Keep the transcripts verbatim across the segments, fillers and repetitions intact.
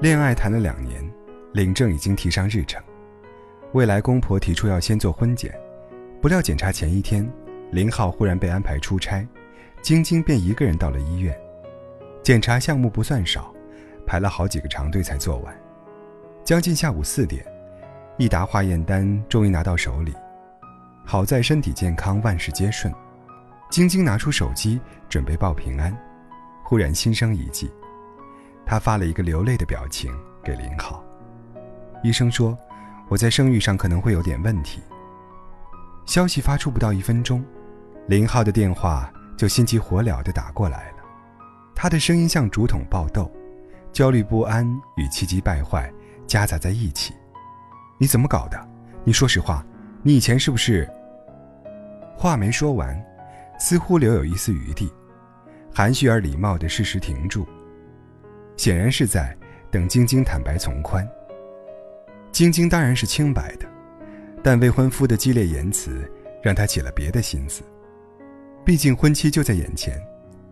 恋爱谈了两年，领证已经提上日程，未来公婆提出要先做婚检，不料检查前一天，林浩忽然被安排出差，晶晶便一个人到了医院。检查项目不算少，排了好几个长队才做完。将近下午四点，一沓化验单终于拿到手里。好在身体健康，万事皆顺。晶晶拿出手机准备报平安，忽然心生一计，她发了一个流泪的表情给林浩。医生说，我在生育上可能会有点问题。消息发出不到一分钟，林浩的电话就心急火燎地打过来了。他的声音像竹筒爆豆，焦虑不安与气急败坏夹杂在一起。你怎么搞的？你说实话，你以前是不是……话没说完，似乎留有一丝余地，含蓄而礼貌地适时停住，显然是在等晶晶坦白从宽。晶晶当然是清白的，但未婚夫的激烈言辞让她起了别的心思。毕竟婚期就在眼前，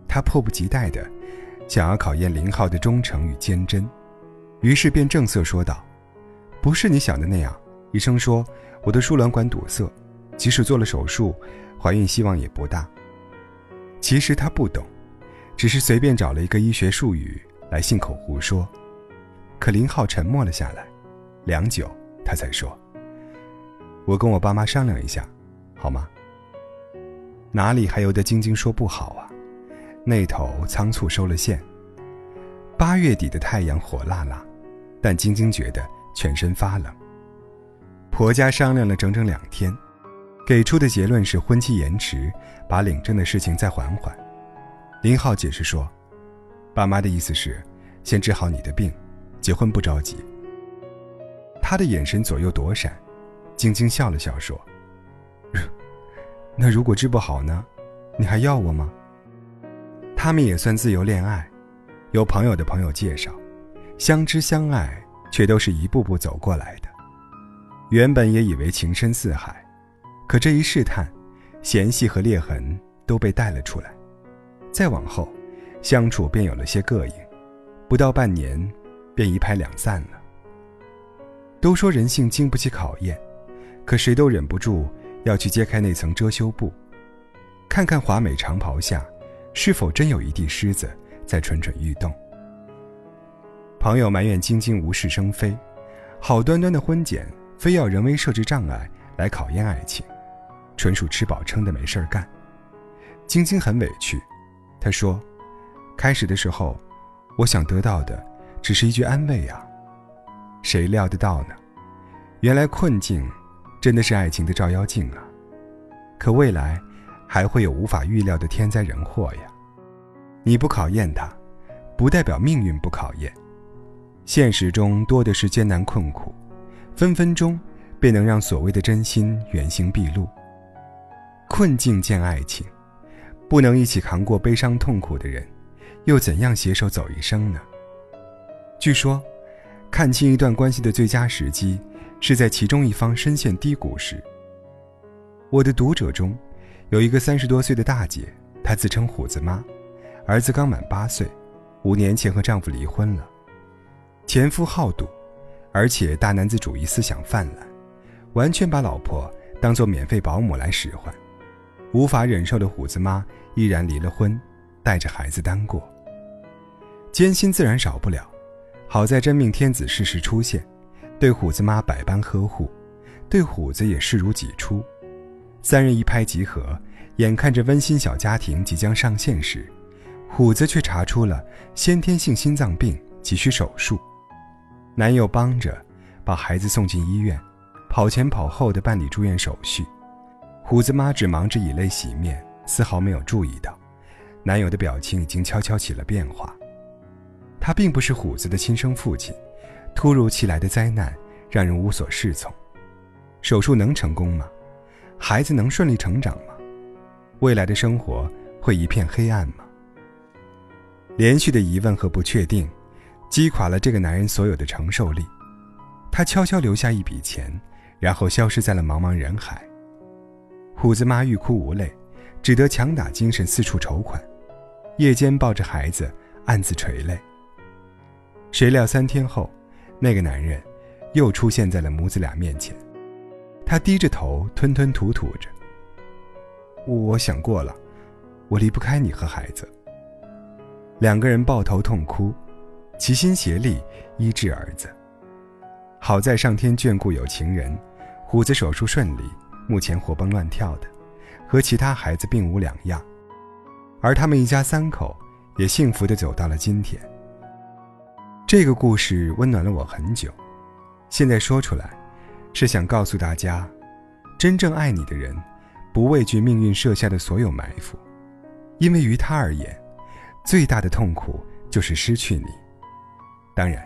她迫不及待地想要考验林浩的忠诚与坚贞，于是便正色说道：不是你想的那样，医生说我的输卵管堵塞，即使做了手术，怀孕希望也不大。其实他不懂，只是随便找了一个医学术语来信口胡说。可林浩沉默了下来，良久他才说：我跟我爸妈商量一下好吗？哪里还由得晶晶说不好啊，那头仓促收了线。八月底的太阳火辣辣，但晶晶觉得全身发冷。婆家商量了整整两天，给出的结论是婚期延迟，把领证的事情再缓缓。林浩解释说，爸妈的意思是先治好你的病，结婚不着急。他的眼神左右躲闪，晶晶笑了笑说：那如果治不好呢？你还要我吗？他们也算自由恋爱，由朋友的朋友介绍，相知相爱，却都是一步步走过来的。原本也以为情深似海，可这一试探，嫌隙和裂痕都被带了出来。再往后，相处便有了些膈应，不到半年，便一拍两散了。都说人性经不起考验，可谁都忍不住要去揭开那层遮羞布，看看华美长袍下，是否真有一地虱子在蠢蠢欲动。朋友埋怨晶晶无事生非，好端端的婚检，非要人为设置障碍来考验爱情，纯属吃饱撑的没事干。晶晶很委屈，她说：开始的时候，我想得到的只是一句安慰啊。谁料得到呢？原来困境真的是爱情的照妖镜啊！可未来还会有无法预料的天灾人祸呀！你不考验它，不代表命运不考验。现实中多的是艰难困苦，分分钟便能让所谓的真心原形毕露。困境见爱情，不能一起扛过悲伤痛苦的人，又怎样携手走一生呢？据说看清一段关系的最佳时机，是在其中一方深陷低谷时。我的读者中有一个三十多岁的大姐，她自称虎子妈，儿子刚满八岁，五年前和丈夫离婚了。前夫好赌，而且大男子主义思想泛滥，完全把老婆当作免费保姆来使唤。无法忍受的虎子妈依然离了婚，带着孩子单过。艰辛自然少不了，好在真命天子适时出现，对虎子妈百般呵护，对虎子也视如己出。三人一拍即合，眼看着温馨小家庭即将上线时，虎子却查出了先天性心脏病，急需手术。男友帮着把孩子送进医院，跑前跑后地办理住院手续。虎子妈只忙着以泪洗面，丝毫没有注意到男友的表情已经悄悄起了变化。他并不是虎子的亲生父亲，突如其来的灾难让人无所适从。手术能成功吗？孩子能顺利成长吗？未来的生活会一片黑暗吗？连续的疑问和不确定击垮了这个男人所有的承受力。他悄悄留下一笔钱，然后消失在了茫茫人海。虎子妈欲哭无泪，只得强打精神四处筹款，夜间抱着孩子暗自垂泪。谁料三天后，那个男人又出现在了母子俩面前。他低着头吞吞吐吐着，我想过了，我离不开你和孩子。两个人抱头痛哭，齐心协力医治儿子。好在上天眷顾有情人，虎子手术顺利，目前活蹦乱跳的，和其他孩子并无两样。而他们一家三口也幸福地走到了今天。这个故事温暖了我很久，现在说出来是想告诉大家，真正爱你的人不畏惧命运设下的所有埋伏，因为于他而言，最大的痛苦就是失去你。当然，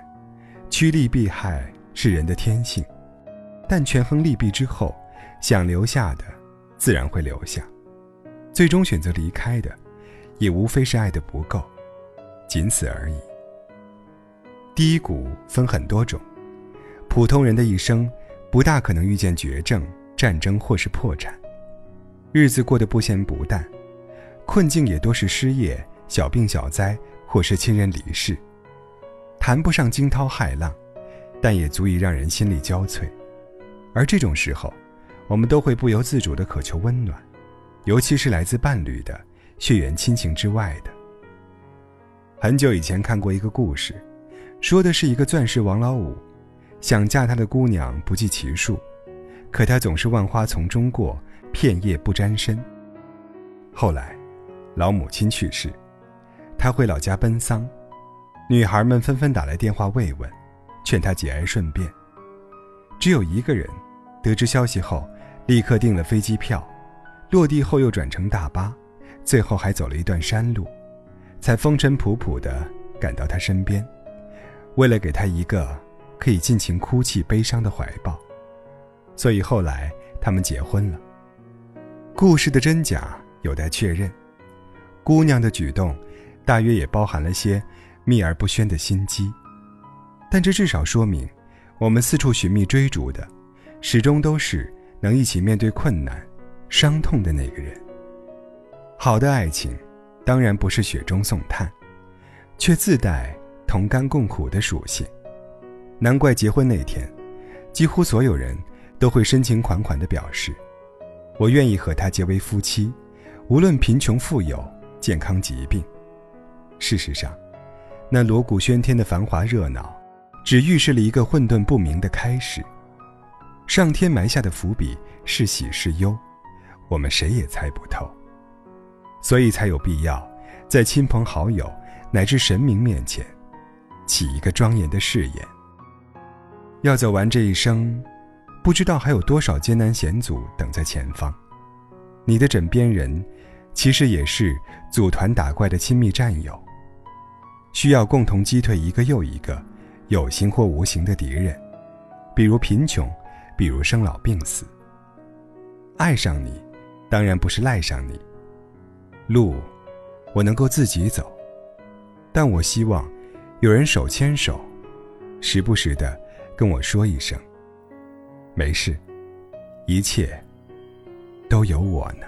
趋利避害是人的天性，但权衡利弊之后，想留下的自然会留下，最终选择离开的也无非是爱的不够，仅此而已。低谷分很多种，普通人的一生不大可能遇见绝症、战争或是破产，日子过得不咸不淡，困境也多是失业、小病小灾或是亲人离世，谈不上惊涛骇浪，但也足以让人心力交瘁。而这种时候，我们都会不由自主地渴求温暖，尤其是来自伴侣的、血缘亲情之外的。很久以前看过一个故事，说的是一个钻石王老五，想嫁他的姑娘不计其数，可他总是万花丛中过，片叶不沾身。后来老母亲去世，他回老家奔丧，女孩们纷纷打来电话慰问，劝他节哀顺变。只有一个人得知消息后，立刻订了飞机票，落地后又转乘大巴，最后还走了一段山路，才风尘仆仆地赶到他身边，为了给他一个可以尽情哭泣悲伤的怀抱。所以后来他们结婚了。故事的真假有待确认，姑娘的举动大约也包含了些秘而不宣的心机，但这至少说明，我们四处寻觅追逐的，始终都是能一起面对困难、伤痛的那个人。好的爱情当然不是雪中送炭，却自带同甘共苦的属性。难怪结婚那天，几乎所有人都会深情款款地表示，我愿意和他结为夫妻，无论贫穷富有、健康疾病。事实上，那锣鼓喧天的繁华热闹，只预示了一个混沌不明的开始。上天埋下的伏笔是喜是忧，我们谁也猜不透。所以才有必要在亲朋好友乃至神明面前起一个庄严的誓言。要走完这一生，不知道还有多少艰难险阻等在前方。你的枕边人，其实也是组团打怪的亲密战友，需要共同击退一个又一个有形或无形的敌人，比如贫穷，比如生老病死。爱上你，当然不是赖上你。路，我能够自己走，但我希望有人手牵手，时不时的跟我说一声，没事，一切都有我呢。